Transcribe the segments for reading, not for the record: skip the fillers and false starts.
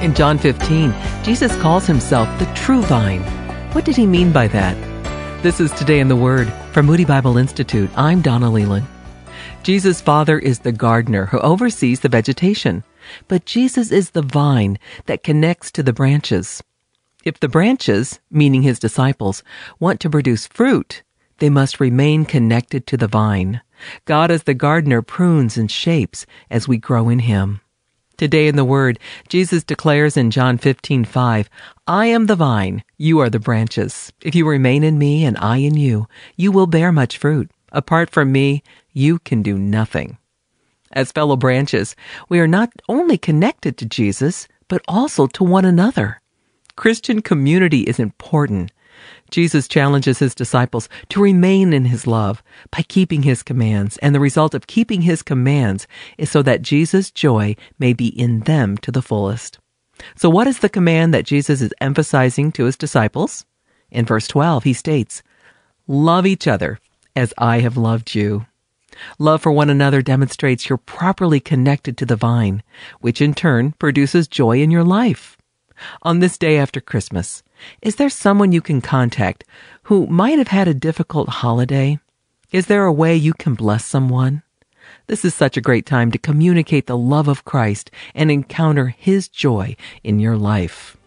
In John 15, Jesus calls himself the true vine. What did he mean by that? This is Today in the Word from Moody Bible Institute. I'm Donna Leland. Jesus' Father is the gardener who oversees the vegetation, but Jesus is the vine that connects to the branches. If the branches, meaning his disciples, want to produce fruit, they must remain connected to the vine. God as the gardener prunes and shapes as we grow in him. Today in the Word, Jesus declares in John 15:5, "I am the vine, you are the branches. If you remain in me and I in you, you will bear much fruit. Apart from me, you can do nothing." As fellow branches, we are not only connected to Jesus, but also to one another. Christian community is important. Jesus challenges his disciples to remain in his love by keeping his commands, and the result of keeping his commands is so that Jesus' joy may be in them to the fullest. So what is the command that Jesus is emphasizing to his disciples? In verse 12, he states, "Love each other as I have loved you." Love for one another demonstrates you're properly connected to the vine, which in turn produces joy in your life. On this day after Christmas, is there someone you can contact who might have had a difficult holiday? Is there a way you can bless someone? This is such a great time to communicate the love of Christ and encounter his joy in your life.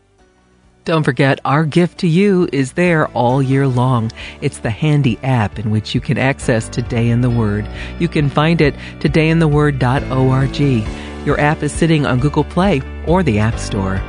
Don't forget, our gift to you is there all year long. It's the handy app in which you can access Today in the Word. You can find it todayintheword.org. Your app is sitting on Google Play or the App Store.